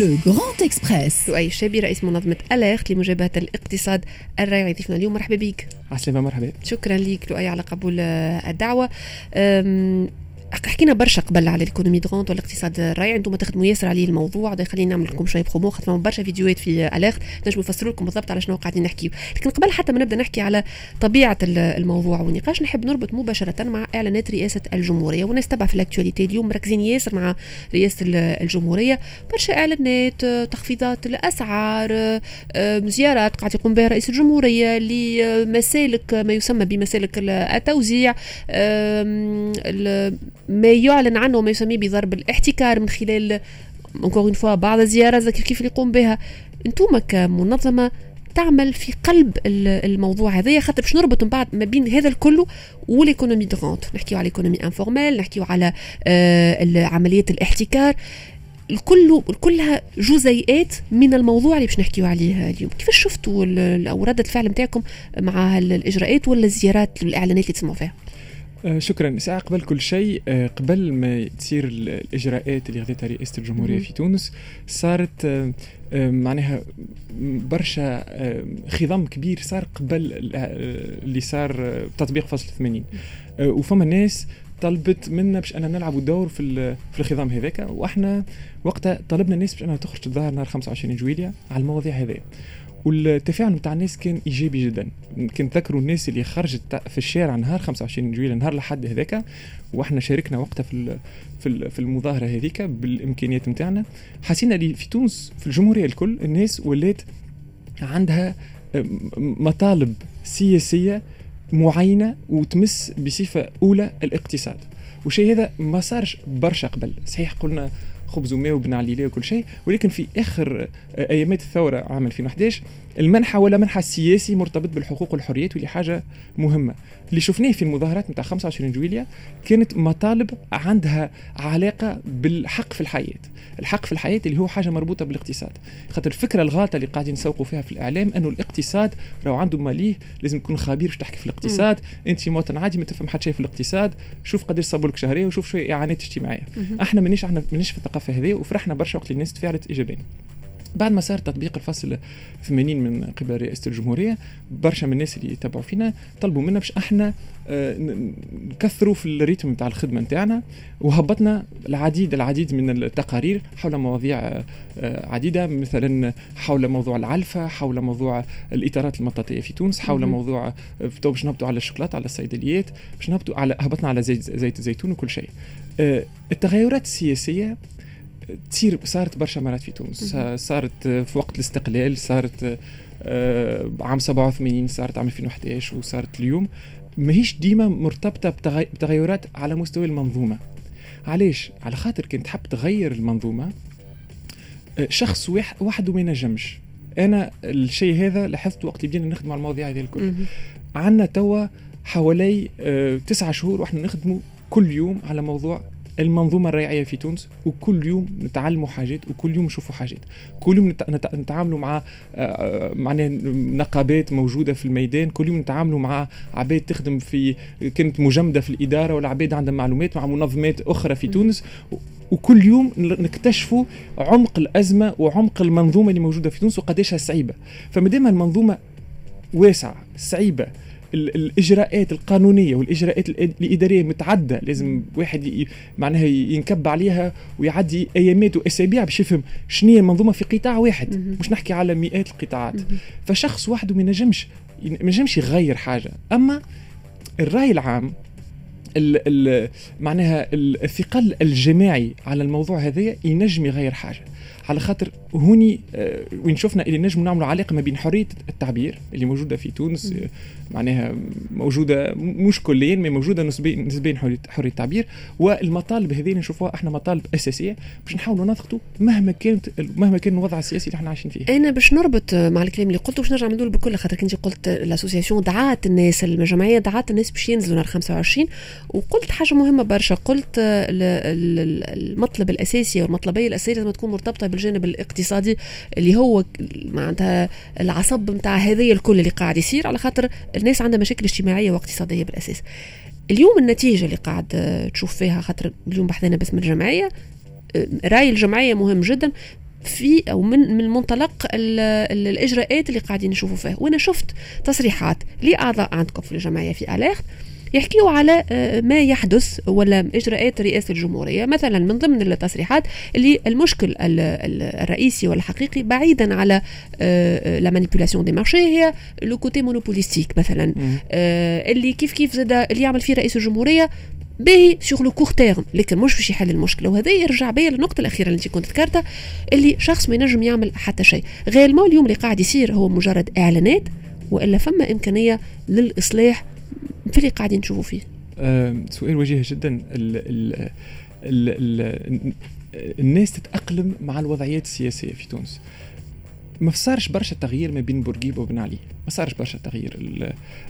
لو غراند اكسبريس. لؤي الشابي رئيس منظمة أليرت لمجابهة الاقتصاد الريعي ضيفنا اليوم. مرحبا بك. عسلامة. مرحبا. شكرا لك لؤي على قبول الدعوة. حكينا برشا قبل على الايكونومي دغونت والاقتصاد الريعي، انتم تخدموا ياسر عليه الموضوع ده، خلينا نعمل لكم شويه برومو، خدمنا برشا فيديوهات في أليرت نجموا نفسروا لكم بالضبط على شنو قاعدين نحكيو. لكن قبل حتى ما نبدا نحكي على طبيعه الموضوع والنقاش، نحب نربط مباشره مع اعلانات رئاسه الجمهوريه. والناس تبع في الاكتواليتي اليوم مركزين ياسر مع رئاسه الجمهوريه، برشا اعلانات، تخفيضات الاسعار، زيارات قاعد يقوم بها رئيس الجمهوريه لمسالك ما يسمى بمسالك التوزيع، ما يعلن عنه وما يسميه بضرب الاحتكار من خلال بعض الزيارات كيف يقوم بها. انتوما كمنظمة تعمل في قلب الموضوع هذا، خاطر باش نربط بعض ما بين هذا الكل والايكونومي دغونت، نحكيو على الايكونومي انفورمال، نحكيو على عملية الاحتكار، كلها جزيئات من الموضوع اللي باش نحكيو عليه اليوم. كيف شفتوا رد الفعل نتاعكم مع الاجراءات ولا الزيارات والاعلانات اللي تسمعوا فيها؟ شكرا. ساعة قبل كل شيء، قبل ما تصير الإجراءات اللي غدتها رئاسة الجمهورية في تونس، صارت معناها برشا خضم كبير صار قبل اللي صار تطبيق فصل 80، وفما ناس طلبت منا باش انا نلعب الدور في الخضم هذاك، واحنا وقتها طلبنا الناس باش انا تخرج تظاهر نهار 25 جويلية على المواضيع هذيا، والتفاعل متاع الناس كان ايجابي جدا. نتذكروا الناس اللي خرجت في الشارع نهار 25 جويلية نهار لحد هذاك، واحنا شاركنا وقتها في المظاهره هذيك بالامكانيات نتاعنا، حسينا اللي في تونس في الجمهوريه الكل الناس ولات عندها مطالب سياسيه معينه وتمس بصفه اولى الاقتصاد، وشيء هذا ما صارش برشا قبل. صحيح قلنا خبز وماء وبن عليليه وكل شيء، ولكن في اخر ايامات الثوره عام 2011 المنحى ولا منحى السياسي مرتبط بالحقوق والحريات، واللي حاجه مهمه اللي شفناه في المظاهرات نتاع 25 جويلية كانت مطالب عندها علاقه بالحق في الحياه، الحق في الحياه اللي هو حاجه مربوطه بالاقتصاد. خاطر الفكره الغالطه اللي قاعدين نسوقوا فيها في الاعلام انه الاقتصاد راهو عنده ماليه، لازم تكون خبير باش تحكي في الاقتصاد، انت مواطن عادي ما تفهم حتى شيء في الاقتصاد، شوف قداش صابولك شهريه وشوف شويه اعانات اجتماعيه. احنا مانيش في الثقافه هذه، وفرحنا برشا وقت الناس تفاعلت ايجابيا. بعد ما صار تطبيق الفصل 80 من قبل رئاسة الجمهورية، برشا من الناس اللي يتابعوا فينا طلبوا منا باش احنا نكثروا في الريتم نتاع الخدمة نتاعنا، وهبطنا العديد من التقارير حول مواضيع عديدة، مثلا حول موضوع العلفة، حول موضوع الإطارات المطاطية في تونس، حول موضوع باش نهبطوا على الشوكولاتة، على الصيدليات، باش نهبطوا على هبطنا على زيت الزيتون وكل شيء. التغيرات السياسية صارت برشا مرات في تونس، صارت في وقت الاستقلال، صارت عام 87، صارت عام 2011، وصارت اليوم. ماهيش ديما مرتبطة بتغيرات على مستوى المنظومة. علاش؟ على خاطر كنت حاب تغير المنظومة شخص وحده ما ينجمش. أنا الشيء هذا لاحظت وقت بدينا نخدم على المواضيع هذه الكل. عنا توا حوالي 9 شهور وإحنا نخدموا كل يوم على موضوع المنظومة الريعية في تونس، وكل يوم نتعلموا حاجات، وكل يوم نشوفوا حاجات، كل يوم نتعاملوا مع نقابات موجودة في الميدان، كل يوم نتعاملوا مع عباد تخدم في كانت مجمدة في الإدارة، ولا عباد عندها معلومات مع منظمات أخرى في تونس، وكل يوم نكتشفوا عمق الأزمة وعمق المنظومة اللي موجودة في تونس وقديشها صعيبة. فمادام المنظومة واسعة صعيبة، الإجراءات القانونية والإجراءات الإدارية متعدة، لازم واحد معناها ينكب عليها ويعدي أيامات وأسابيع باش يفهم شنو هي المنظومة في قطاع واحد، مش نحكي على مئات القطاعات. فشخص وحده ما ينجمش يغير حاجة. أما الرأي العام معناها الثقل الجماعي على الموضوع هذا ينجم يغير حاجة، على خاطر هوني وين شفنا اللي نجم نعملوا علاقة ما بين حرية التعبير اللي موجودة في تونس، معناها موجودة مش كليا ما موجودة نسبين حرية التعبير، والمطالب هذين نشوفوها احنا مطالب أساسية باش نحاولوا نضغطوا مهما كان الوضع السياسي اللي احنا عايشين فيه. أنا باش نربط مع الكلام اللي قلته باش نرجع ندور بكل، خاطر كنت قلت الأسوسياسيون دعات الناس، الجمعية دعات الناس باش ينزلوا نهار 25، وقلت حاجة مهمة برشا، قلت المطلب الأساسي والمطلبية الأساسية لازم تكون مرتبطة بالجانب الاقتصادي اللي هو معناتها العصب نتاع هذايا الكل اللي قاعد يصير، على خاطر الناس عندها مشاكل اجتماعية واقتصادية بالأساس. اليوم النتيجة اللي قاعد تشوف فيها، خاطر اليوم بحثنا بس من الجمعية، رأي الجمعية مهم جدا، في أو من منطلق الإجراءات اللي قاعدين نشوفوا فيه. وأنا شفت تصريحات لأعضاء عندكم في الجمعية في أليرت يحكيوا على ما يحدث ولا إجراءات رئاسة الجمهورية. مثلا من ضمن التصريحات اللي المشكل الرئيسي والحقيقي بعيدا على لا مانيبيولاسيون دي مارشي هي لو كوتي مونوبوليستيك مثلا اللي كيف زاد اللي يعمل فيه رئيس الجمهورية باهي سوغ لو كور تيرم، لكن مش باش يحل المشكله. وهذا يرجع بيا للنقطه الاخيره اللي انت كنت ذكرتها، اللي شخص ما ينجم يعمل حتى شيء. غير ما اليوم اللي قاعد يصير هو مجرد اعلانات، والا فما امكانيه للاصلاح في اللي قاعدين نشوفوا فيه. سؤال وجيه جدا. الناس تتاقلم مع الوضعيات السياسيه في تونس. ما صارش برشا تغيير ما بين بورقيبه وبن علي، ما صارش برشا تغيير.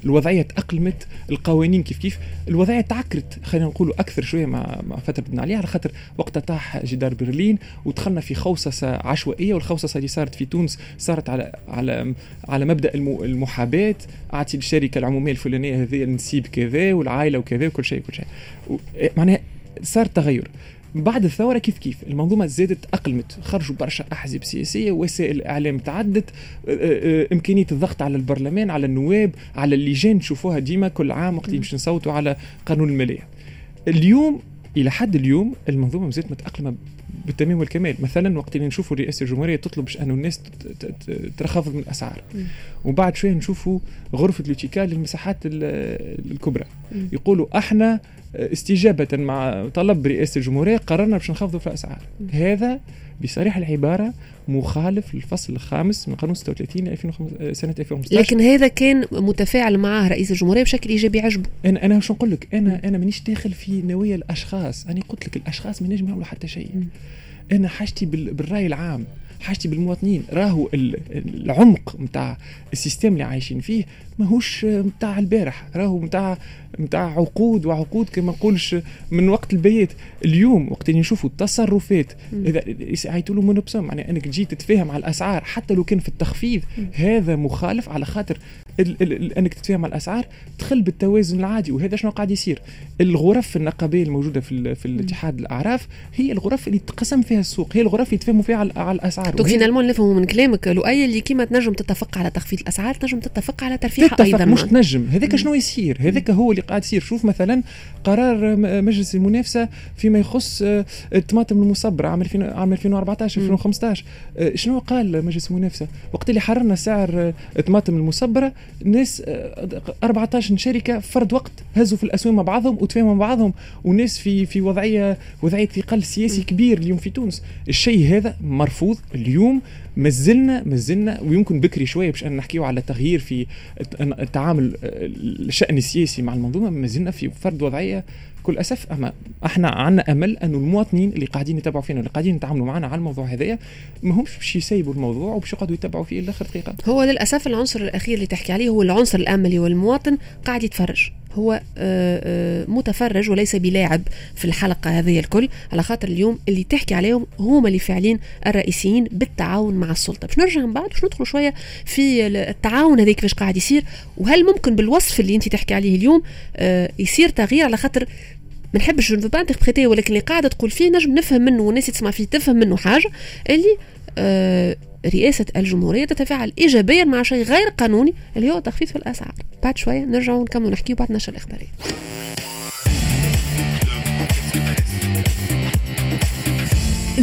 الوضعيه تأقلمت، القوانين كيف الوضعيه تعكرت، خلينا نقولوا اكثر شويه مع فتره بن علي، على خاطر وقت طاح جدار برلين ودخلنا في خوصصه عشوائيه، والخوصصه اللي صارت في تونس صارت على مبدا المحاباه، اعطي الشركه العموميه الفلانيه هذه نسيب كذا والعائله وكذا وكل شيء معناها صار تغير. بعد الثورة كيف المنظومة زادت أقلمت، خرجوا برشا أحزاب سياسية، وسائل إعلام تعدت، إمكانية الضغط على البرلمان، على النواب، على اللجان نشوفوها ديما كل عام وقت باش نصوتوا على قانون المالية. اليوم إلى حد اليوم المنظومة مازالت متأقلمة بالتمام والكمال. مثلا وقت اللي نشوفوا رئاسة الجمهورية تطلبش أنه الناس ترخفض من الأسعار، وبعد شوية نشوفوا غرفة لوتيكا للمساحات الكبرى يقولوا احنا استجابة مع طلب رئاسة الجمهورية قررنا باش نخفضوا في الأسعار. هذا بصريح العبارة مخالف للفصل الخامس من قانون 36 سنة 2015. لكن هذا كان متفاعل معه رئيس الجمهورية بشكل إيجابي عجبه. أنا واش نقول لك، أنا مانيش داخل في نوايا الأشخاص. أنا قلت لك الأشخاص ما نجم يعملوا حتى شيء. أنا حاجتي بالرأي العام، حاجتي بالمواطنين. راهو العمق متاع السيستم اللي عايشين فيه ماهوش متاع البارح، راهو متاع عقود وعقود، كما نقولش من وقت البيت. اليوم وقت نشوفوا التصرفات اذا يعيطوا له منبسم، يعني انك جيت تتفاهم على الاسعار حتى لو كان في التخفيض، هذا مخالف. على خاطر انك تتفاهم على الاسعار تخل بالتوازن العادي. وهذا شنو قاعد يصير؟ الغرف النقابيه الموجوده في الاتحاد الاعراف هي الغرف اللي تقسم فيها السوق، هي الغرف اللي تفهموا فيها على الاسعار. تو فينالمون نفهموا من كلامك لؤي اللي كيما تنجم تتفق على تخفيض الاسعار تنجم تتفق على ترفيعها ايضا، مش تنجم. هذاك شنو يصير؟ هذاك هو اللي قاعد يصير. شوف مثلا قرار مجلس المنافسه فيما يخص الطماطم المصبره عام 2014 2015. شنو قال مجلس المنافسه وقت اللي حررنا سعر الطماطم المصبره؟ ناس 14 شركه فرد وقت هزوا في الاسواق مع بعضهم وتفاهموا مع بعضهم، وناس في وضعيه ثقل سياسي كبير اليوم في تونس. الشيء هذا مرفوض. اليوم مازلنا ويمكن بكري شويه باش نحكيوا على تغيير في التعامل الشأن السياسي مع المنظومه. مازلنا في فرض وضعيه كل اسف، اما احنا عنا امل انه المواطنين اللي قاعدين يتابعوا فينا اللي قاعدين يتعاملوا معنا على الموضوع هذايا ماهمش باش يسيبوا الموضوع وباش يقعدوا يتابعوا فيه لاخر دقيقه. هو للاسف العنصر الاخير اللي تحكي عليه هو العنصر الاملي، والمواطن قاعد يتفرج، هو متفرج وليس بلاعب في الحلقة هذه الكل. على خاطر اليوم اللي تحكي عليهم هما اللي فاعلين الرئيسيين بالتعاون مع السلطة. باش نرجع من بعد باش ندخلوا شوية في التعاون هذيك باش قاعد يصير، وهل ممكن بالوصف اللي انت تحكي عليه اليوم يصير تغيير؟ على خاطر منحبش نبقى انتخبتيه، ولكن اللي قاعدة تقول فيه نجم نفهم منه والناس تسمع فيه تفهم منه حاجة اللي رئاسة الجمهورية تتفاعل إيجابيا مع شيء غير قانوني اللي هو تخفيض في الأسعار. بعد شوية نرجع ونكمل نحكي وبعد نشر الإخبارية.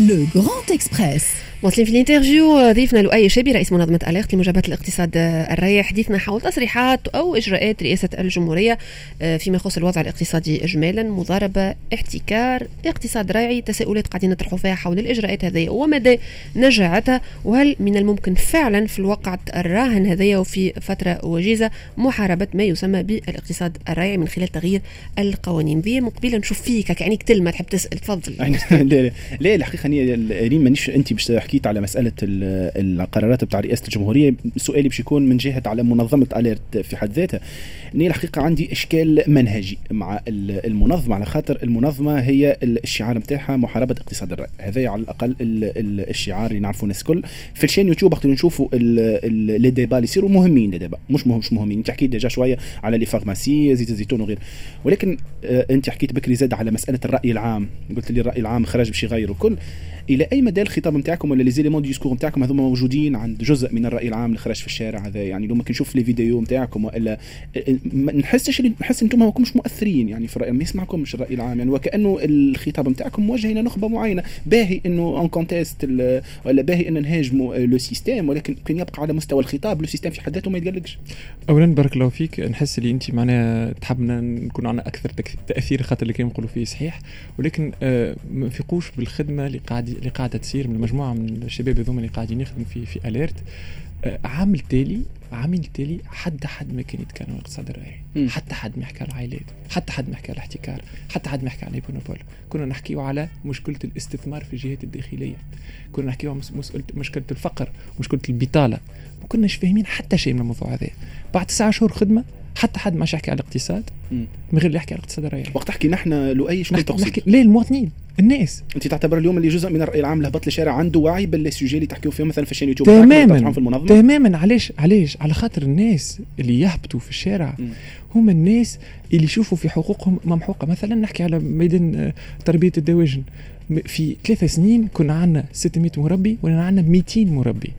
Le Grand Express. واصلين في الانترفيو ضيفنا لؤي الشابي رئيس منظمة أليرت لمجابهة الاقتصاد الريع. حديثنا حول تصريحات أو إجراءات رئاسة الجمهورية فيما يخص الوضع الاقتصادي إجمالا، مضاربة، احتكار، اقتصاد راعي، تساؤلات قاعدين نطرحوا فيها حول الإجراءات هذه ومدى نجاعتها، وهل من الممكن فعلا في الوقت الراهن هذه وفي فترة وجيزة محاربة ما يسمى بالاقتصاد الراعي من خلال تغيير القوانين. ذي مقبلا نشوف فيك كأنك تلمة تحب تسأل، تفضل. لا الحقيقة ريم مانيش أنت باش حكيت على مسألة القرارات بتاع رئاسة الجمهورية. سؤالي باش يكون من جهة على منظمة أليرت في حد ذاتها. أنا الحقيقة عندي إشكال منهجي مع المنظمة، على خاطر المنظمة هي الشعار متاعها محاربة اقتصاد الرأي. هذا على الأقل الشعار اللي نعرفه الناس كل في الشين يوتيوب. وقت نشوفوا لي ديبا اللي يصيروا مهمين، لي ديبا مش مهمين. انت حكيت ديجا شوية على لي فارماسي، زيت الزيتون وغيره، ولكن انت حكيت بكري زاد على مسألة الرأي العام. قلت لي الرأي العام خرج باش يغير. وكل إلى أي مدى الخطاب متاعكم ولا لي زيليمون دو ديسكور نتاعكم هذوما موجودين عند جزء من الراي العام اللي خرج في الشارع هذا. يعني لما كنشوف لي فيديو نتاعكم والا نحس انتم ماكمش مؤثرين يعني في الراي، ما يسمعكمش الراي العام، يعني وكانه الخطاب نتاعكم موجه الى نخبه معينه. باهي انه ان كونتيست ولا باهي ان نهاجموا لو سيستيم، ولكن كان يبقى على مستوى الخطاب لو سيستيم في حد ذاته ما يتقلقش. اولا بارك الله فيك، نحس اللي انت معناها تحبنا نكون عندنا اكثر تاثير، خاطر اللي كاين نقولوا فيه صحيح، ولكن ما نفيقوش بالخدمه اللي قاعده تصير من مجموعه من الشباب هذوما اللي قاعدين يخدموا في اليرت. عامل تالي حد ما كان يتكلم عن الاقتصاد الرائعي، حتى حد ما حكى على العائلات، حتى حد ما حكى على الاحتكار، حتى حد ما حكى على البونوبول. كنا نحكيو على مشكله الاستثمار في الجهات الداخليه، كنا نحكيو على مشكله الفقر، مشكله البطاله، ما كناش فاهمين حتى شيء من الموضوع هذا. بعد 9 شهور خدمه حتى حد ما يحكي على الاقتصاد من غير يحكي على الاقتصاد الرائعي. وقت تحكي نحن لؤي شنو تقصد؟ ليه المواطنين الناس انت تعتبر اليوم اللي جزء من الراي العام اللي هبط للشارع عنده وعي بالسوجي اللي تحكيو فيه مثلا في الشين يوتيوب تاعكم في المنظمه تماما. علاش؟ على خاطر الناس اللي يهبطوا في الشارع هم الناس اللي يشوفوا في حقوقهم ممحوقه. مثلا نحكي على ميدان تربيه الدواجن، في 3 سنين كنا عندنا 600 مربي ولا عندنا 200 مربي.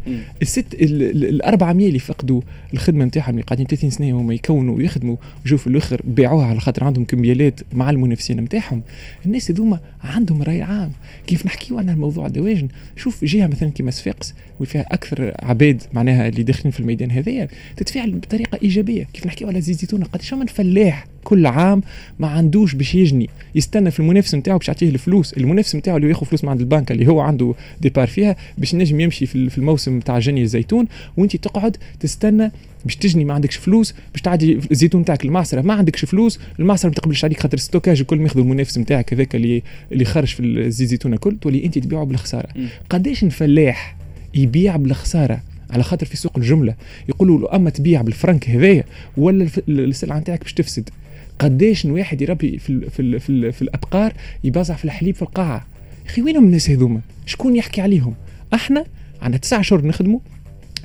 ال 400 اللي فقدوا الخدمه نتاعهم اللي قاعدين 30 سنه هما يكونوا ويخدموا ويشوفوا الاخر بيعوها على خاطر عندهم كمبيالات مع المنافسين نتاعهم. الناس هذوما عندهم راي عام. كيف نحكيوا عن الموضوع الدواجن، شوف جهه مثلا كيما صفاقس واللي فيها اكثر عباد معناها اللي داخلين في الميدان هذايا تتفاعل بطريقه ايجابيه. كيف نحكيوا على زيت زيتونه، قداش من فلاح كل عام ما عندوش باش يجني يستنى في المنافس نتاعو باش يعطيه الفلوس، المنافس نتاعو اللي ياخذ فلوس من عند البنك اللي هو عنده ديبار فيها باش نجم يمشي في الموسم نتاع جني الزيتون، وانت تقعد تستنى باش تجني ما عندكش فلوس باش تعدي الزيتون نتاعك المعصره، ما عندكش فلوس المعصره ما تقبلش عليك خاطر ستوكاج وكل ما ياخذ المنافس نتاعك هذاك اللي خرج في الزيت زيتون الكل تولي انت تبيعه بالخساره. قداش الفلاح يبيع بالخساره على خاطر في سوق الجمله يقولوا له اما تبيع بالفرنك هذايا ولا السلعه نتاعك باش تفسد. قداش واحد يربي في الابقار يبازع في الحليب في القاعه. اخي وينهم الناس هذوما؟ شكون يحكي عليهم؟ احنا عندنا 9 شهور نخدموا،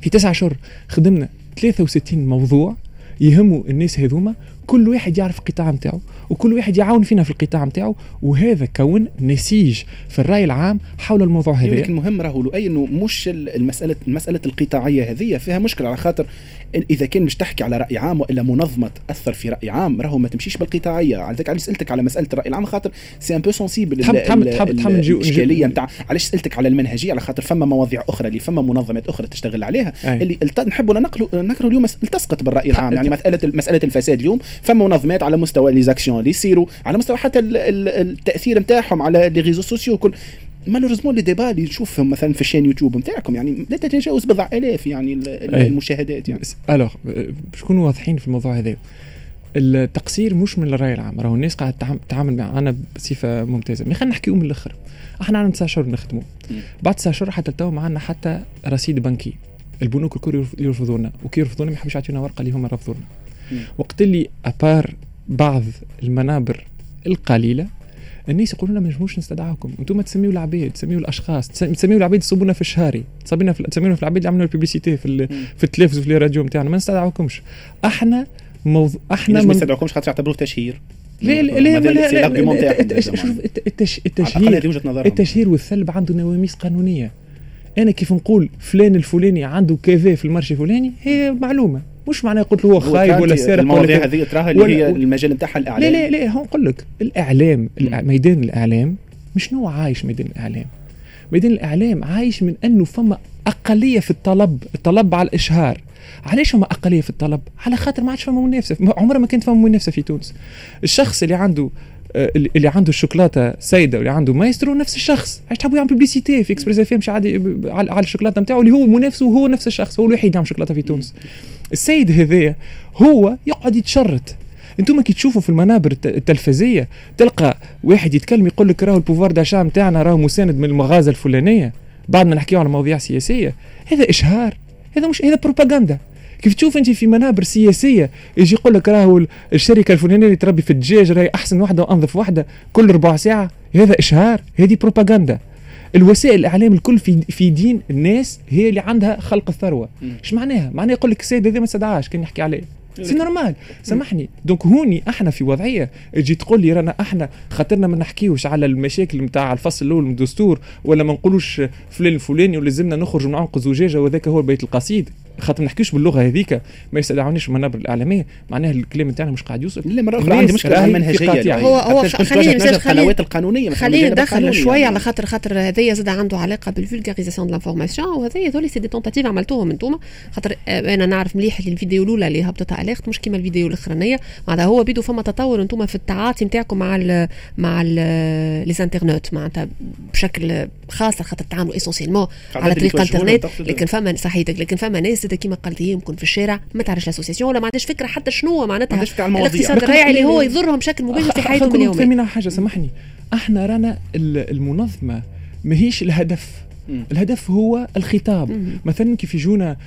في 9 شهور خدمنا 63 موضوع يهموا الناس هذوما، كل واحد يعرف القطاع نتاعو وكل واحد يعاون فينا في القطاع نتاعو، وهذا كون نسيج في الراي العام حول الموضوع هذا. لكن المهم راهو لؤي انه مش المساله القطاعيه هذه فيها مشكله، على خاطر اذا كان مش تحكي على راي عام والا منظمه تاثر في راي عام راهو ما تمشيش بالقطاعيه. على ذاك علاش سالتك على مساله الراي العام، خاطر سي ان بو سونسيبل الاشكاليه نتاع. علاش سالتك على المنهجيه؟ على خاطر فما مواضيع اخرى اللي فما منظمات اخرى تشتغل عليها اللي نحبوا نقروا اليوم التصقت بالراي العام. يعني مساله الفساد اليوم فما منظمات على مستوى لي زاكسيون اللي يصيروا على مستوى حتى التاثير نتاعهم على لي ريزو سوسيو كل مالوريزمون لي ديبا اللي نشوفهم مثلا في الشين يوتيوب نتاعكم يعني لا تتجاوز بضع الاف يعني المشاهدات. يعني الوغ باش نكونوا واضحين في الموضوع هذا، التقصير مش من الراي العام، راهو الناس قاعده تتعامل معنا بصفه ممتازه. ما خلينا نحكيو من الاخر، احنا عندنا 9 شهور نخدموا، بعد 9 شهور حتى تو معنا حتى رصيد بنكي. البنوك الكل يرفضونا، وكي يرفضونا ما يحبش يعطيونا ورقه اللي هما رفضونا. وقت اللي أبار بعض المنابر القليلة الناس يقولون لنا ما نجموش نستدعاكم، انتم تسميوا العباد، تسميوا الاشخاص، تسميوا العباد، تصبونا في الشهاري، تسميونا في العباد اللي عملوا الببليسيتي في التلفزيون وفي الراديو نتاعنا، ما نستدعاكمش. احنا ما نستدعاكمش خاطر يعتبروه تشهير. لا شوف التشهير والثلب عنده نواميس قانونية. انا كيف نقول فلان الفلاني عنده كذا في المارشي الفلاني، هي معلومة مش معناه قلت له هو خايب ولا سارق. المواضيع هذه تراها اللي هي المجال نتاعها الاعلام. لا هون نقول لك الاعلام، ميدان الاعلام مش نوع عايش. ميدان الاعلام عايش من انه فما اقليه في الطلب على الاشهار. علاش هما اقليه في الطلب؟ على خاطر ما عادش فما منافسه، عمره ما كانت فما منافسه في تونس. الشخص اللي عنده الشوكولاته سيده واللي عنده مايسترو نفس الشخص، علاش تحبوا يعملوا ببليسيتي في اكسبريس اف ام عادي على الشوكولاته نتاعو اللي هو منافسه وهو نفس الشخص، هو الوحيد يعمل شوكولاته في تونس. السيد هذايا هو يقعد يتشرط. انتم كي تشوفوا في المنابر التلفزيه تلقى واحد يتكلم يقول لك راهو البوفوار داشا نتاعنا راهو مساند من المغازه الفلانيه، بعد ما نحكيو على مواضيع سياسيه. هذا اشهار، هذا مش هذا بروباغندا. كيف تشوف انت في منابر سياسيه يجي يقول لك راهو الشركه الفلانيه اللي تربي في الدجاج راهي احسن واحده وانظف واحده كل 4 ساعه، هذا اشهار، هذه بروباغندا. الوسائل الاعلام الكل في دين الناس هي اللي عندها خلق الثروه. اش معناها؟ معناها يقول لك السيد هذا ما استدعاش كان نحكي عليه، سي نورمال سامحني. دونك هوني احنا في وضعيه تجي تقول لي رانا احنا خاطرنا ما نحكيوش على المشاكل نتاع الفصل الاول من الدستور ولا ما نقولوش فلان الفلاني ولازمنا نخرج ونعنقوا زجاجه وذاك هو البيت القصيد، خاطر ما نحكيوش باللغه هذيك ما يستدعونيش المنابر الاعلاميه، معناها الكلام نتاعنا مش قاعد يوصل. لا مره اخرى عندي مشكله منهجيه، هو خلينا القنوات القانونيه خلينا ندخل شويه على خاطر هذايا زاد عنده علاقه بالفولغاريزاسيون دو لافورماسيون، وهذايا هذول سي دي تونتاتيف عملتوهم انتوما، خاطر انا نعرف مليح الفيديو الاولى اللي هبطت ALERT مش كيما الفيديو الاخرانيه، معناتها هو بيدو فما تطور انتوما في التعاطي نتاعكم مع ال مع لي انترنت، معناتها بشكل خاص خاطر تعاملوا اسونسيلمون على طريق الانترنت. لكن فما صحيتك، لكن فما ناس كيما قالت هي يمكن في الشارع ما تعرفش لاسوسيسيون ولا ما عندهاش فكره حتى شنو معناتها الاقتصاد الريعي اللي هو يضرهم بشكل مباشر في حياتهم اليوميه. فهمنا حاجه سامحني، احنا رانا المنظمه ماهيش الهدف، الهدف هو الخطاب. مثلا كيف يجونا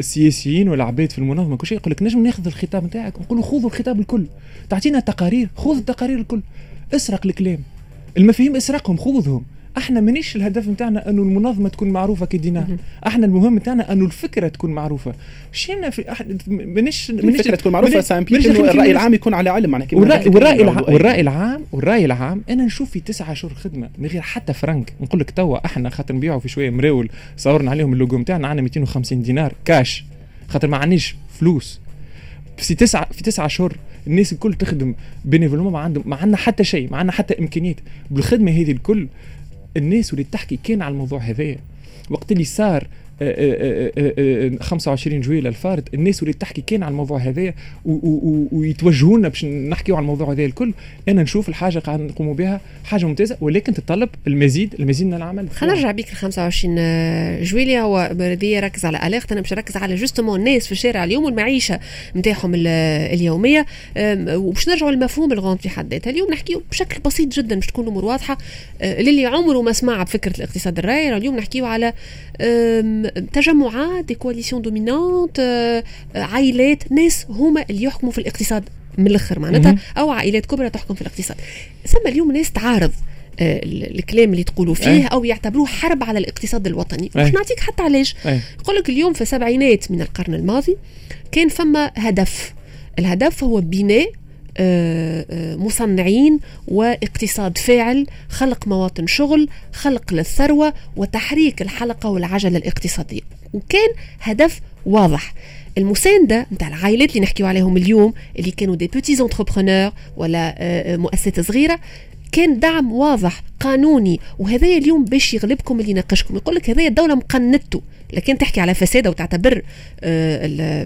سياسيين ولا عباد في المنظمه كل شيء يقول لك نجم ناخذ الخطاب نتاعك، نقولوا خذوا الخطاب الكل، تعطينا تقارير خذ التقارير الكل، اسرق الكلام المفاهيم اسرقهم خذهم. احنا مانيش الهدف نتاعنا انه المنظمه تكون معروفه كدينا، احنا المهم نتاعنا انه الفكره تكون معروفه. شينا في مانيش الفكره تكون معروفه سامبل، الراي العام يكون على علم معناها. والراي العام انا نشوف في 9 شهور خدمه من غير حتى فرنك، نقول لك توا احنا خاطر نبيعوا في شويه مراول صورنا عليهم اللوجو نتاعنا، عندنا 250 دينار كاش خاطر ما عندناش فلوس. في 9 شهور الناس الكل تخدم بينيفولمون، ما عندنا حتى شيء، ما عندنا حتى امكانيات بالخدمه هذه الكل. الناس اللي تحكي كان على الموضوع هذايا وقت اللي صار 25 جويل الفارد، الناس اللي تحكي كان على الموضوع هذايا ويتوجهونا باش نحكيو على الموضوع هذايا الكل. انا نشوف الحاجه قاعد نقوموا بها حاجه ممتازه، ولكن تتطلب المزيد من العمل. خلينا نرجع بيك ل 25 جويليا وبردي ركز على ALERT، انا باش نركز على جوستمون الناس في الشارع اليوم والمعيشه نتاعهم اليوميه، وباش نرجعوا للمفهوم الغامض في حد ذاته. اليوم نحكيو بشكل بسيط جدا باش تكون الامور واضحه للي عمره ما سمع بفكره الاقتصاد الرائع. اليوم نحكيو على تجمعات دي كواليسيون دومينانت، عائلات، ناس هما اللي يحكموا في الاقتصاد من الاخر معناتها، او عائلات كبرى تحكم في الاقتصاد. سما اليوم ناس تعارض الكلام اللي تقولوا فيه او يعتبروه حرب على الاقتصاد الوطني. باش نعطيك حتى علاش. نقول لك اليوم في السبعينات من القرن الماضي كان فما هدف، الهدف هو بناء مصنعين واقتصاد فاعل، خلق مواطن شغل، خلق للثروة، وتحريك الحلقة والعجلة الاقتصادية، وكان هدف واضح. المساندة نتاع العائلات اللي نحكيو عليهم اليوم اللي كانوا دي بيتيز انتربرونور ولا مؤسسات صغيرة، كان دعم واضح قانوني. وهذايا اليوم باش يغلبكم اللي يناقشكم يقول لك هذايا الدولة مقنته، لكن تحكي على فساده وتعتبر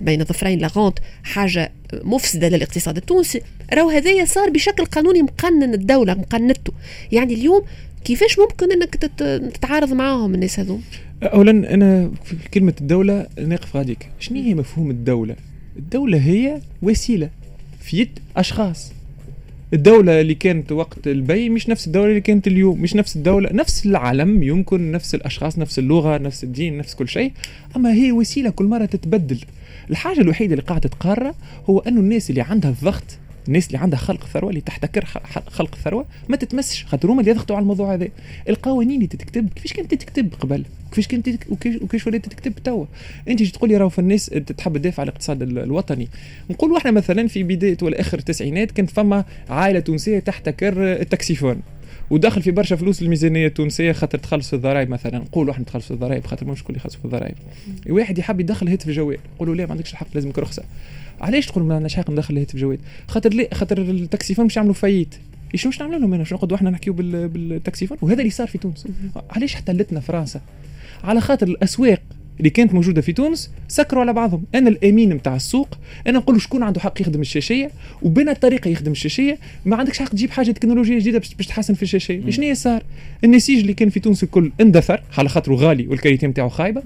بين ظفرين لاغونت حاجه مفسده للاقتصاد التونسي، راهو هذايا صار بشكل قانوني مقنن، الدوله مقننته. يعني اليوم كيفاش ممكن انك تتعارض معاهم الناس هذو؟ اولا انا في كلمه الدوله نقف غاديك. شنو هي مفهوم الدوله؟ الدوله هي وسيله في يد اشخاص. الدولة اللي كانت وقت البي مش نفس الدولة اللي كانت اليوم، مش نفس الدولة، نفس العلم يمكن، نفس الأشخاص، نفس اللغة، نفس الدين، نفس كل شيء، أما هي وسيلة كل مرة تتبدل. الحاجة الوحيدة اللي قاعدة تتقرر هو أنه الناس اللي عندها الضغط، الناس اللي عندها خلق الثروة، اللي تحتكر خلق الثروة، ما تتمسش، خاطر هما اللي يضغطوا على الموضوع هذا. القوانين اللي تتكتب كيفاش كانت تتكتب قبل، كيفاش كانت وكيفاش ولات تتكتب توا. انت تقول لي راهو في الناس تحب تدافع على الاقتصاد الوطني. نقولوا احنا مثلا في بداية ولا اخر التسعينات كانت فما عائلة تونسية تحتكر التاكسيفون وداخل في برشا فلوس الميزانيه التونسيه خاطر تخلصوا الضرائب مثلا. نقولوا احنا تخلصوا الضرائب خاطر مش كل يخلصوا الضرائب. واحد يحب يدخل هاتف جوال، نقولوا ليه ما عندكش الحق لازمك رخصه. علاش تقول ما عندناش حق ندخل هاتف جوال؟ خاطر ليه؟ خاطر التاكسيفون مش يعملوا فايت. ايش واش نعملوا لهم؟ انا شنو نقعدوا احنا نحكيوا بالتاكسيفون؟ وهذا اللي صار في تونس. علاش احتلتنا فرنسا؟ على خاطر الاسواق اللي كانت موجوده في تونس سكروا على بعضهم. انا الامين نتاع السوق، انا نقول شكون عنده حق يخدم الشاشيه، وبين الطريقه يخدم الشاشيه ما عندكش حق تجيب حاجه تكنولوجيه جديده باش تحسن في الشاشيه. شنو هي صار؟ النسيج اللي كان في تونس الكل اندثر على خاطر غالي والكاليتي نتاعو خايبه،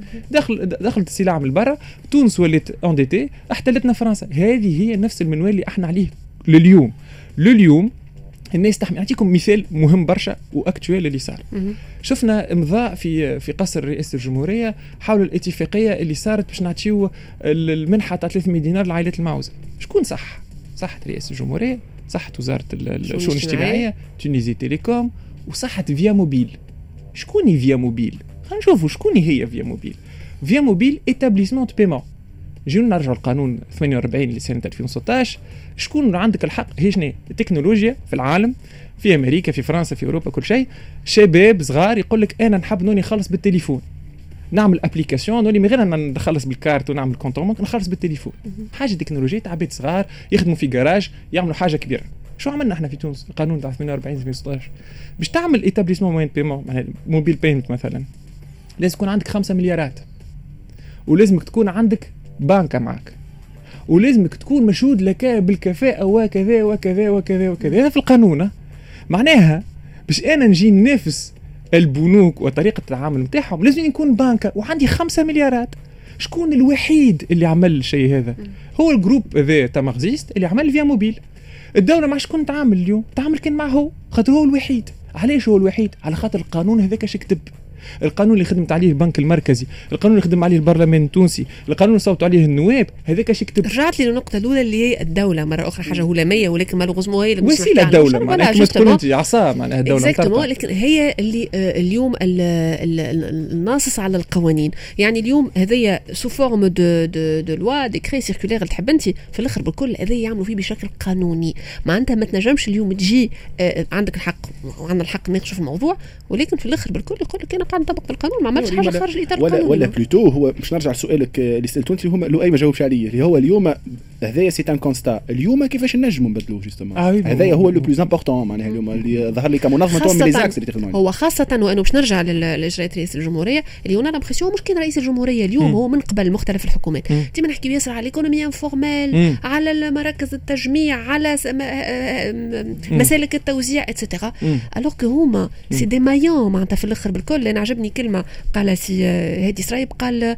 دخلت السلع من برا، تونس ولات اونديتي، احتلتنا فرنسا. هذه هي نفس المنوال اللي احنا عليه لليوم. لليوم الناس تحمي. نعطيكم مثال مهم برشا واكتوال اللي صار. شفنا امضاء في قصر رئيس الجمهوريه حول الاتفاقيه اللي صارت باش نعطيو المنحه تاع 300 دينار لعائلات المعوزه. شكون صح؟ صحت رئيس الجمهوريه، صحت وزاره الشؤون الاجتماعيه، تونيزي تيليكوم، وصحت فيا موبيل. شكون هي فيا موبيل؟ خلينا نشوفوا شكون هي فيا موبيل. فيا موبيل ايتابليسمون دو بيمون، جينا نرجعوا القانون 48 لسنة 2016. شكون عندك الحق؟ هي شنو التكنولوجيا في العالم، في امريكا، في فرنسا، في اوروبا، كل شيء. شباب صغار يقول لك انا نحب نوني خلص بالتليفون، نعمل ابليكاسيون نوني من غير ما نخلص بالكارت ونعمل كونتومون، نخلص بالتليفون. حاجه تكنولوجيه تاع بيت صغار يخدموا في جراج يعملوا حاجه كبيره. شو عملنا احنا في تونس؟ القانون تاع 48 2016 باش تعمل ايتابليسمون موين بيمون، يعني موبيل بيمنت مثلا، لازم يكون عندك 5 مليارات، ولازمك تكون عندك بنكة معك، ولازمك تكون مشهود لك بالكفاءة وكذا وكذا وكذا وكذا. هذا في القانون. معناها باش أنا نجي ننافس البنوك وطريقة التعامل متاعهم لازم نكون بنكة وعندي 5 مليارات. شكون الوحيد اللي عمل شيء هذا؟ هو الجروب ذا تمغزيست اللي عمل فيها موبيل. الدولة مع شكون تعامل اليوم؟ تعامل كان مع هو، خاطر هو الوحيد. علاش هو الوحيد؟ على خاطر القانون هذاك اش كتب. القانون اللي خدمت عليه البنك المركزي، القانون اللي خدم عليه البرلمان التونسي، القانون اللي صوتوا عليه النواب، هذاك اش كتب. رجعت لي للنقطه الاولى اللي هي الدوله مره اخرى، حاجه هلاميه ولكن ما لغزموها هي وسيله الدوله. معناها كما تقول انت عصا، معناها الدوله متربطه، لكن هي اللي اليوم الناصص على القوانين. يعني اليوم هذيا سو فورم دو لوا ديكري سيركولير اللي تحب انت في الاخر بالكل هذيا يعملوا فيه بشكل قانوني. معناتها ما تنجمش اليوم تجي عندك الحق وعندنا الحق نناقشوا في الموضوع، ولكن في الاخر بالكل يقول لك انا نطبق بالقانون، ما عملش حاجه خارج الاطار القانوني. ولا بلوتو هو باش نرجع لسؤالك اللي سالته انت، هما لؤي ما جاوبش عليه، اللي هو اليوم هذايا سي ان كونستا، اليوم كيفاش نجموا نبدلوه جوستومون. هذايا هو لو بلوز امبورطون، معناها اليوم اللي ظهر لي كمنظمه تو مي زاكس اللي تخدموا هو خاصه. وانه باش نرجع للاجراءات رئيس الجمهوريه اللي انا بريسيون مش كان رئيس الجمهوريه اليوم هو من قبل مختلف الحكومات ديما نحكي ياسر على الايكونوميا انفورمال، على المراكز التجميع، على مسالك التوزيع اتسيتيرا، alors que هما سي دي مايون. معناتها في الاخر بالكل انا عجبني كلمه قالها سي هادي سرايب، قال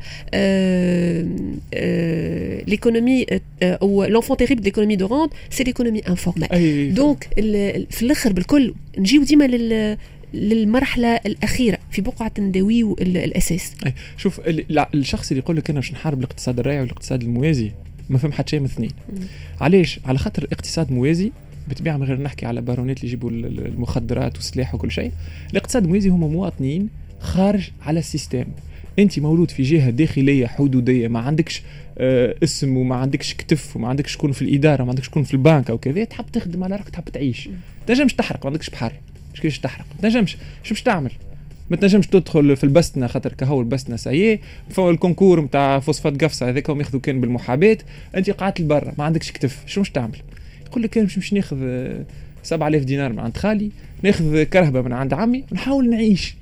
ليكونومي او لونفون تيريب ليكونومي دو روند سي ليكونومي انفورمال. دونك في الاخر بالكل نجيو ديما للمرحله الاخيره في بقعه نداويو الاساس. شوف الشخص اللي يقول لك انا باش نحارب الاقتصاد الرائع والاقتصاد الموازي ما فهم حتى شيء من الاثنين. علاش؟ على خاطر الاقتصاد موازي بتبيع من غير نحكي على بارونات اللي يجيبوا المخدرات والسلاح وكل شيء. الاقتصاد الموازي هم مواطنين خارج على السيستم، انت مولود في جهه داخليه حدوديه، ما عندكش اسم وما عندكش كتف وما عندكش شكون في الاداره، ما عندكش شكون في البنك او كذا. تحب تخدم على راك، تحب تعيش، تنجمش تحرق، ما عندكش بحر، مش كيفاش تحرق، تنجمش شو باش تعمل، ما تنجمش تدخل في البستنه خاطر كهو البستنه سايي فوق الكونكور نتاع فوسفات قفصه هذاك هم ياخذوا كان بالمحابات. انت قعدت لبرا ما عندكش كتف، شو باش تعمل؟ يقول لك كان مش ناخذ 7000 دينار من عند خالي، ناخذ كرهبه من عند عمي ونحاول نعيش.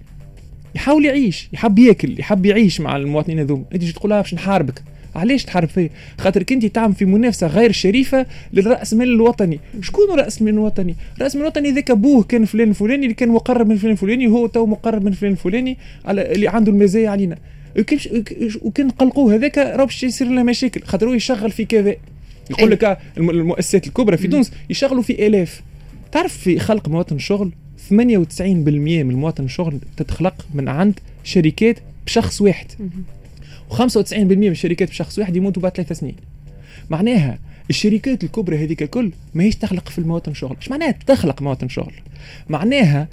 يحاول يعيش، يحب ياكل، يحب يعيش مع المواطنين هذوم. انت جيت تقولها باش نحاربك، علاش تحارب فيه؟ خاطر كنتي تعمل في منافسه غير شريفه للراس مال الوطني. شكون راس مال الوطني؟ راس مال الوطني ذاك ابوه كان فلان فلاني اللي كان مقرب من فلان فلاني، هو تو مقرب من فلان فلاني على اللي عنده المزايا علينا، وكان نقلقوه هذاك راهو باش يصير لنا مشاكل خاطر هو يشغل في كذا. يقول لك المؤسسات الكبرى في تونس يشغلوا في آلاف. تعرف في خلق مواطن شغل 98% من المواطن شغل تتخلق من عند شركات بشخص واحد، و95% من الشركات بشخص واحد يموتوا بعد 3 سنين. معناها الشركات الكبرى هذيك الكل ماهيش تخلق في المواطن شغل. اش معناها تخلق مواطن شغل؟ معناها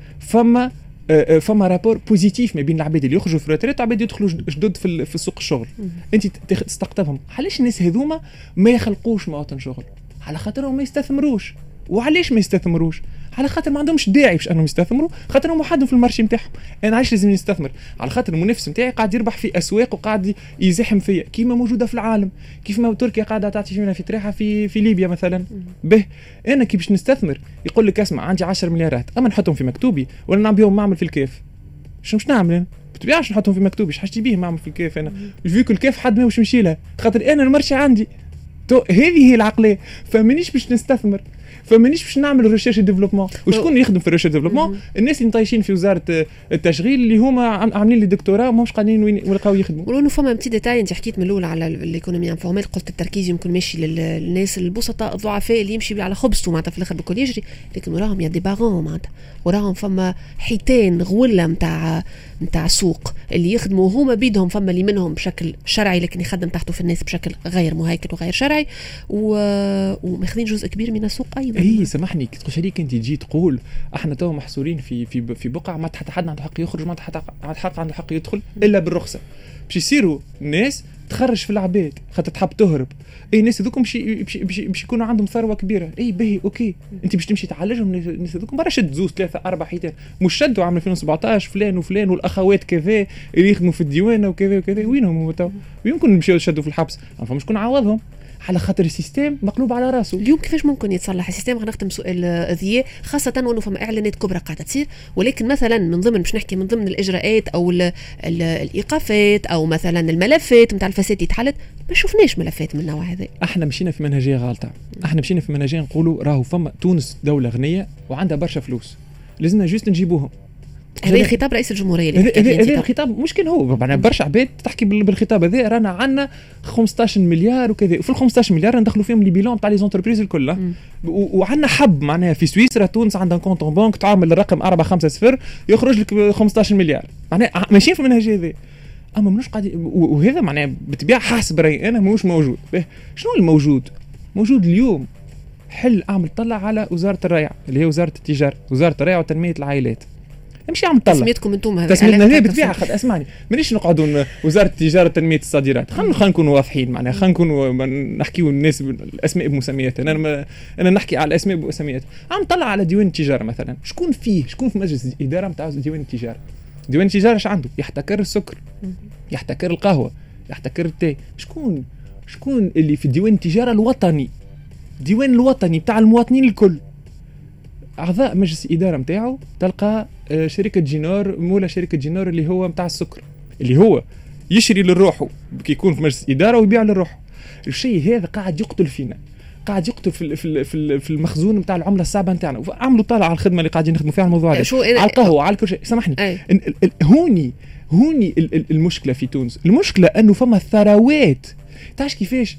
فما رابور بوزيتيف ما بين العباد اللي يخرجوا في الروتريت والعباد اللي يدخلوا جدد في سوق الشغل. انت تستقطبهم. علاش الناس هذوما ما يخلقوش مواطن شغل؟ على خاطرهم ما يستثمروش. وعلاش ما يستثمروش؟ على خاطر ما عندهمش داعي باش انهم يستثمروا، خاطرهم محدد في المارشي نتاعهم. انا علاش لازم نستثمر؟ على خاطر المنافس نتاعي قاعد يربح في اسواق وقاعد يزحم فيا، كيما موجوده في العالم، كيف ما تركيا قاعده تعطي فينا في طريحه في ليبيا مثلا. به انا كي باش نستثمر يقول لك اسمع عندي 10 مليارات اما نحطهم في مكتوبي ولا نعبيهم نعمل في الكيف. شنو باش نعمل؟ بتبيعش نحطهم في مكتوبي، شحال تبيه نعمل في الكيف انا جو كل كيف حد ما واش نمشي لها خاطر انا المارشي عندي. هذه هي العقليه. فمانيش باش نستثمر، فمانيش باش نعمل ريشيرش ديفلوبمون. وشكون اللي يخدم في ريشيرش ديفلوبمون؟ الناس اللي طايشين في وزاره التشغيل اللي هما عاملين لي دكتوراه ماهمش قاعدين وين يلقاو يخدموا. ولو فما متي ديتاي انت حكيت من الاول على الايكونومي انفورمال، قلت التركيز يمكن ماشي للناس البسطاء الضعفاء اللي يمشي على خبزته معناتها في الاخر بكل يجري، لكن وراهم يا دي بارون معناتها وراهم فما حيتين غوله نتاع سوق اللي يخدموا هما بيدهم. فما اللي منهم بشكل شرعي لكن يخدم تحته في الناس بشكل غير مهيكل وغير شرعي وماخذين جزء كبير من السوق ايضا. اي سامحني كي تقولش عليك انت تجي تقول احنا تو محصورين في في في بقعه، ما حتى حد عنده حق يخرج، ما حتى حد عنده حق يدخل الا بالرخصه. باش يصيروا الناس تخرج في العباد خاطر تحب تهرب. اي الناس هذوك باش يكونوا عندهم ثروه كبيره. اي باهي اوكي انت باش تمشي تعالجهم الناس هذوك برا شد زوز ثلاثه اربع حيتان مش شدوا عام 2017 فلان وفلان والاخوات كذا اللي يخدموا في الديوانه وكذا وكذا وينهم هما تو؟ ويمكن نمشيو شدوا في الحبس ما فهمش شكون عوضهم على خاطر السيستم مقلوب على راسه. اليوم كيفاش ممكن يتصلح السيستم؟ غادي نختم سؤال ذي خاصه وانه فما اعلانات كبرى قاعده تصير، ولكن مثلا من ضمن باش نحكي من ضمن الاجراءات او الايقافات او مثلا الملفات نتاع الفساد يتحلت، ما شفناش ملفات من النوع هذا. احنا مشينا في منهجيه غلطه، احنا مشينا في منهجيه نقولوا راهو فما تونس دوله غنيه وعندها برشا فلوس لازمنا جوست نجيبوهم. هذا خطاب رئيس الجمهورية. هذا الخطاب مش كان هو يعني برشا عباد تحكي بالخطاب هذا رانا عندنا 15 مليار وكذا، وفي ال 15 مليار ندخلوا فيهم لي بيلون تاع لي زونتربريز الكل، وعندنا حب معناها في سويسرا تونس عندها كونت بنك تعامل الرقم 450 يخرج لك 15 مليار معناها ماشيين في المنهج هذا. اما منوش قاعد وهذا معناها بالطبيعه حاسب راي انا ماهوش موجود. شنو الموجود؟ موجود اليوم حل اعمل طلع على وزارة الريع اللي هي وزارة التجارة، وزارة الريع وتنمية العائلات. امشي عم طلع تسميتكم انتم هذا تسميتنا هذه بتبيعها خد اسمعني مانيش نقعدوا وزاره التجاره وتنميه الصادرات خلينا نكونوا واضحين معناها خلينا نكونوا نحكيوا الناس بالاسماء بمسميات. انا نحكي على الاسماء بمسميات. عم طلع على ديوان التجاره مثلا شكون فيه؟ شكون في مجلس الاداره نتاع ديوان التجاره؟ ديوان التجاره اش عنده؟ يحتكر السكر، يحتكر القهوه، يحتكر التاي. شكون اللي في ديوان التجاره الوطني؟ ديوان الوطني بتاع المواطنين الكل. اعضاء مجلس الاداره نتاعو تلقى شركه جينور، مولا شركه جينور اللي هو نتاع السكر، اللي هو يشري لروحه كيكون في مجلس الاداره ويبيع لروحه. الشيء هذا قاعد يقتل فينا، قاعد يقتل في المخزون نتاع العمله الصعبه نتاعنا. وعملوا طالع على الخدمه اللي قاعدين نخدموا فيها الموضوع هذا على القهوه على كل شيء. سامحني هوني المشكله في تونس. المشكله انه فما ثروات تعش كيفاش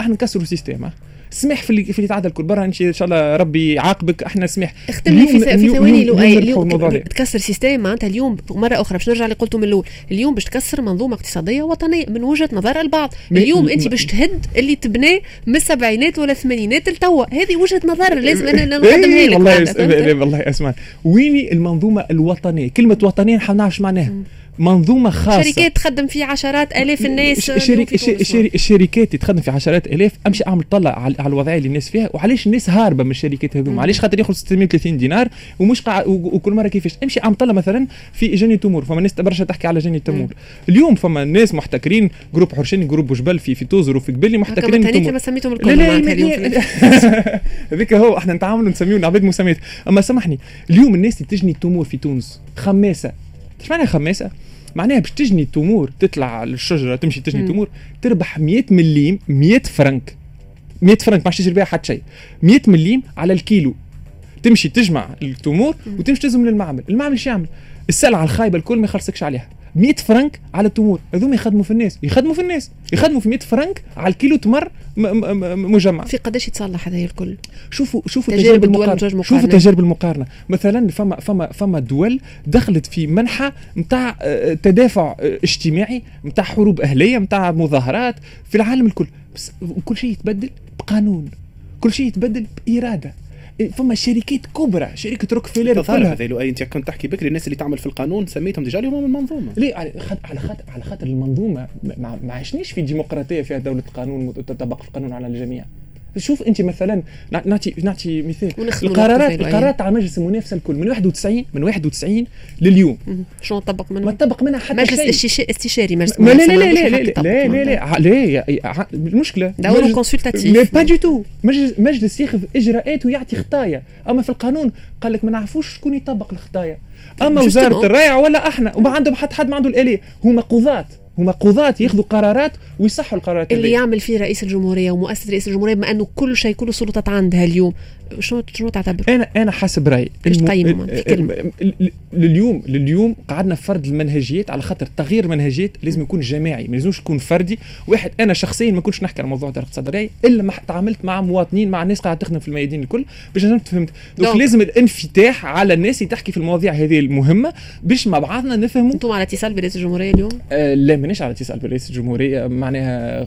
احنا نكسروا السيستم. سمح في اللي تعدى الكل برا ان شاء الله ربي عاقبك. احنا سمح اختلف في ثواني لو تكسر سيستم معناتها اليوم مره اخرى باش نرجع اللي قلته من الاول. اليوم باش تكسر منظومه اقتصاديه وطنيه من وجهه نظر البعض. اليوم انت باش تهد اللي تبناه من السبعينات ولا الثمانينات لتوا. هذه وجهه نظر لازم انا نقدمها لك. والله اسمع ويني المنظومه الوطنيه؟ كلمه وطنيه ما نعرفش معناها. منظومه خاصه شركات تخدم في عشرات الاف الناس، الشركات تخدم في عشرات الاف. امشي اعمل طلع على الوضعيه اللي الناس فيها وعلاش الناس هاربه من الشركات هذوما. علاش خاطر ياخذ 630 دينار ومش وكل مره كيفاش. امشي اعمل طلع مثلا في جني تمور، فما ناس برشا تحكي على جني تمور. اليوم فما ناس محتكرين جروب حرشين جروب بوجبل في توزر وفي قبل محتكرين تمور. ما سميتهم الكل هذيك هو احنا نتعاملوا نسميو عباد مسميات. اما سامحني اليوم الناس اللي تجني تمور في تونس خماسه. اش معناها خماسه؟ معناها باش تجني تمور تطلع للشجره تمشي تجني تمور تربح 100 مليم 100 فرنك ماش تشري بها حتى شيء. 100 مليم على الكيلو تمشي تجمع التمور وتمشي تزم للمعمل. المعمل ايش يعمل؟ السلعه الخايبه الكل ما يخلصكش عليها. 100 فرنك على التمور هذوما يخدموا في الناس يخدموا في 100 فرنك على الكيلو تمر مجمع. في قداش يتصلح هذا الكل؟ شوفوا تجارب المقارنه. شوفوا تجارب المقارنه مثلا فما دول دخلت في منحة نتاع تدافع اجتماعي نتاع حروب اهليه نتاع مظاهرات في العالم الكل. بس كل شيء يتبدل بقانون، كل شيء يتبدل باراده. فما شركات كبرى، شركه روكفيلر كلها. لؤي انت كنت تحكي بكري الناس اللي تعمل في القانون سميتهم ديجا اليوم من المنظومه. ليه؟ على خاطر المنظومه ما عشناش في ديمقراطيه فيها دوله قانون وتطبق القانون على الجميع. شوف انت مثلا نعطي مثال القرارات على مجلس المنافسه الكل من 91 لليوم شنو طبق منها؟ ما طبق منها حتى مجلس استشاري مجلس لا لا لا لا لا المشكله دور كونسلتاتيف با دو تو. مجلس ياخذ اجراءات ويعطي خطايا. اما في القانون قال لك ما نعرفوش شكون يطبق الخطايا. اما وزاره الريع ولا احنا وما عندهم حد ما عنده الاليه. هما قضاة ياخذوا قرارات ويصحوا القرارات اللي يعمل فيه رئيس الجمهورية ومؤسسة رئيس الجمهورية. بما أنه كل شيء كل السلطات عندها اليوم شنو تعتبر؟ أنا حسب رأيي لليوم قعدنا فرد المنهجيات. على خاطر تغيير المنهجيات لازم يكون جماعي، ما لازمش يكون فردي واحد. أنا شخصيا ما كنتش نحكي على موضوع الاقتصاد الرأي إلا ما تعاملت مع مواطنين مع الناس قاعد تخدم في الميادين الكل باش لازم تفهمت. لازم الانفتاح على الناس اللي تحكي في المواضيع هذه المهمة باش مع بعضنا نفهموا. أنتم على اتصال برئيس الجمهورية اليوم؟ لا مانيش على اتصال برئيس الجمهورية معناها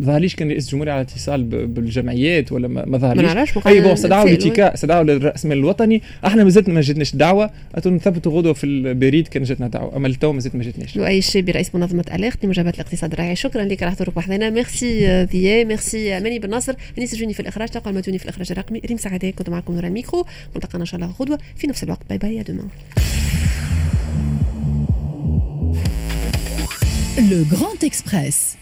ظهرليش كان رئيس الجمهورية على اتصال بالجمعيات ولا ما ظهرليش. أي بون صدعوا لتيكا صدعوا للرأسمال الوطني. احنا مازلت ما جدناش دعوة. نثبتوا غدوه في البريد كان جاتنا دعوه، اما للتو مازالت ما جاتناش. لؤي الشابي رئيس منظمه ALERT لمجابهه الاقتصاد الريعي، شكرا لك راح تروح وحدنا. ميرسي ضياء، ميرسي اماني بن ناصر، انيس الجوني في الاخراج، تلقاو المتوني في الاخراج الرقمي، ريم سعداء كنت معكم نور الميكرو، نلتقانا ان شاء الله غدوه في نفس الوقت. باي باي يا دومان. Le Grand Express.